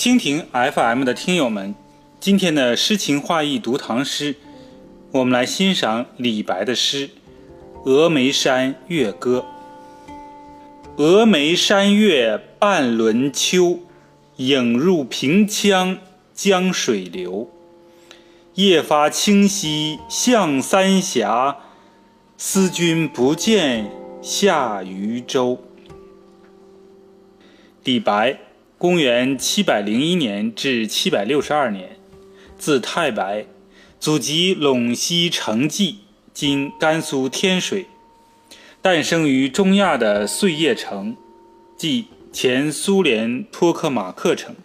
蜻蜓 FM 的听友们，今天的诗情画意读唐诗，我们来欣赏李白的诗《峨眉山月歌》。峨眉山月半轮秋，影入平羌江水流。夜发清溪向三峡，思君不见下渝州。李白，公元701年至762年，字太白，祖籍陇西成纪（今甘肃天水），诞生于中亚的碎叶城（即前苏联托克马克城）。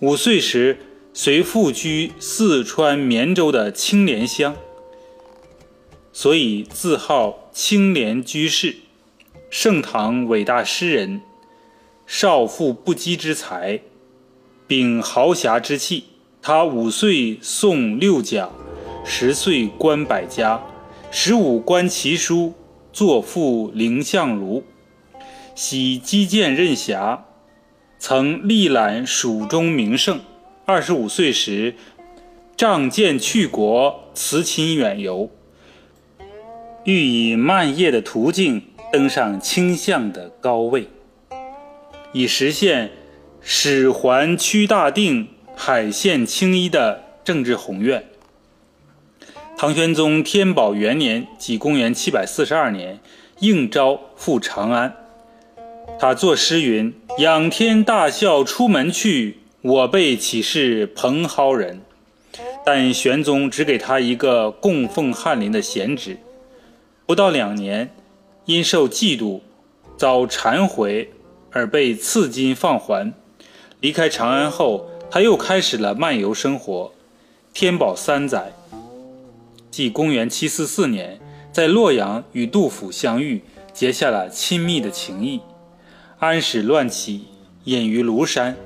5岁时，随父居四川绵州的青莲乡，所以自号青莲居士，盛唐伟大诗人。少妇不羁之才，秉豪侠之气。他5岁诵六甲，10岁观百家，15观奇书，作赋凌相如。喜击剑任侠，曾力揽蜀中名胜。25岁时，仗剑去国，辞亲远游，欲以漫夜的途径登上卿相的高位，以实现始还屈大定、海县青衣的政治宏愿。唐玄宗天宝元年（即公元742年），应召赴长安。他作诗云：“仰天大笑出门去，我辈岂是蓬蒿人。”但玄宗只给他一个供奉翰林的闲职。不到2年，因受嫉妒，遭谗毁，而被赐金放还。离开长安后，他又开始了漫游生活。天宝3载，即公元744年，在洛阳与杜甫相遇，结下了亲密的情谊。安史乱起，隐于庐山，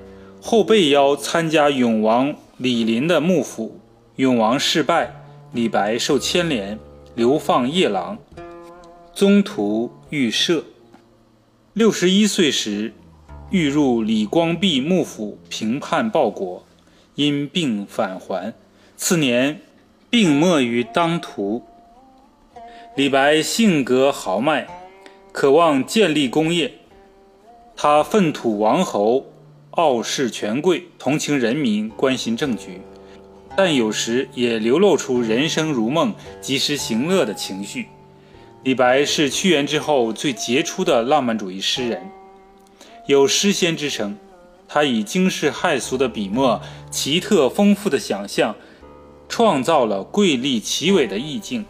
后被邀参加永王李璘的幕府。永王事败，李白受牵连，流放夜郎，宗徒遇赦。61岁时，欲入李光弼幕府平叛报国，因病返还。次年，病没于当涂。李白性格豪迈，渴望建立功业。他粪土王侯，傲视权贵，同情人民，关心政局，但有时也流露出人生如梦、及时行乐的情绪。李白是屈原之后最杰出的浪漫主义诗人，有诗仙之称。他以惊世骇俗的笔墨、奇特丰富的想象，创造了瑰丽奇伟的意境，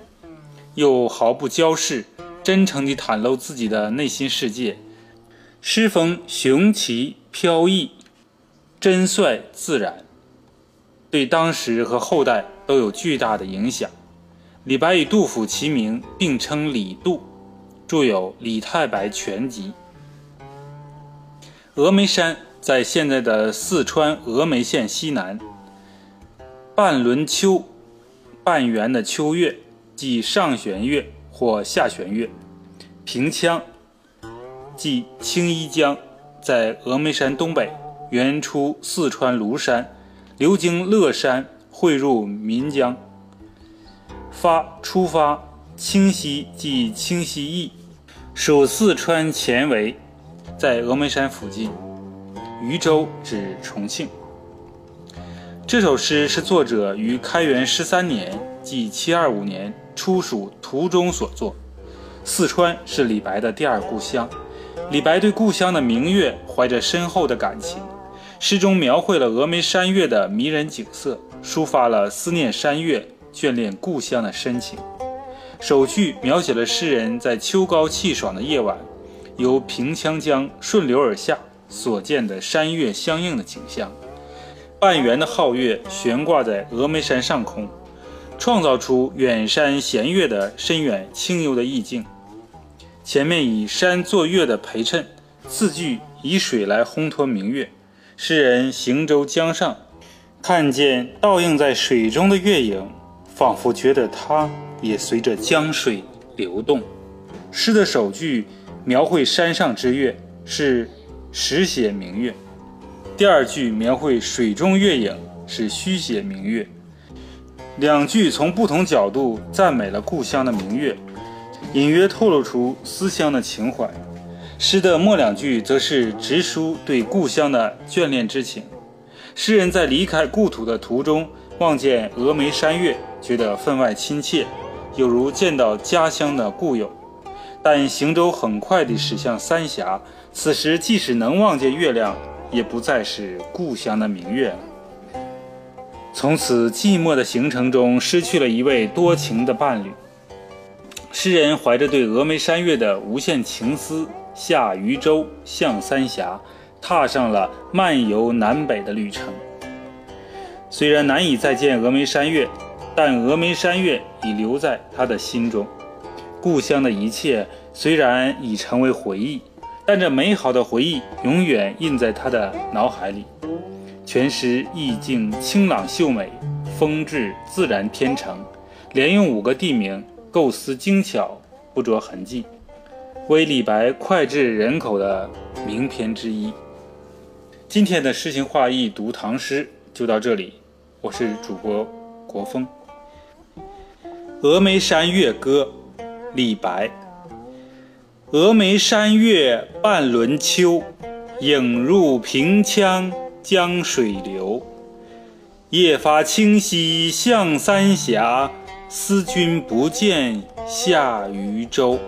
又毫不矫饰，真诚地袒露自己的内心世界，诗风雄奇飘逸，真率自然，对当时和后代都有巨大的影响。李白与杜甫齐名，并称李杜，著有《李太白全集》。峨眉山在现在的四川峨眉县西南。半轮秋，半圆的秋月，即上弦月或下弦月。平羌，即青衣江，在峨眉山东北，原出四川庐山，流经乐山，汇入岷江。出发清溪，即清溪驿，属四川犍为，在峨眉山附近。渝州指重庆。这首诗是作者于开元13年，即725年出蜀途中所作。四川是李白的第二故乡，李白对故乡的明月怀着深厚的感情，诗中描绘了峨眉山月的迷人景色，抒发了思念山月、眷恋故乡的深情。首句描写了诗人在秋高气爽的夜晚，由平羌江顺流而下所见的山月相映的景象。半圆的皓月悬挂在峨眉山上空，创造出远山衔月的深远清幽的意境。前面以山作月的陪衬，次句以水来烘托明月。诗人行舟江上，看见倒映在水中的月影，仿佛觉得它也随着江水流动。诗的首句描绘山上之月，是实写明月。第二句描绘水中月影是虚写明月。两句从不同角度赞美了故乡的明月，隐约透露出思乡的情怀。诗的末两句则是直抒对故乡的眷恋之情。诗人在离开故土的途中望见峨眉山月，觉得分外亲切，有如见到家乡的故友。但行舟很快地驶向三峡，此时即使能望见月亮，也不再是故乡的明月了。从此寂寞的行程中失去了一位多情的伴侣。诗人怀着对峨眉山月的无限情思，下渝州向三峡，踏上了漫游南北的旅程。虽然难以再见峨眉山月，但峨眉山月已留在他的心中。故乡的一切虽然已成为回忆，但这美好的回忆永远印在他的脑海里。全诗意境清朗秀美，风致自然天成，连用5个地名，构思精巧，不着痕迹，为李白脍炙人口的名篇之一。今天的诗情画意读唐诗就到这里，我是主播国风。峨眉山月歌，李白。峨眉山月半轮秋，影入平羌江水流。夜发清溪向三峡，思君不见下渝州。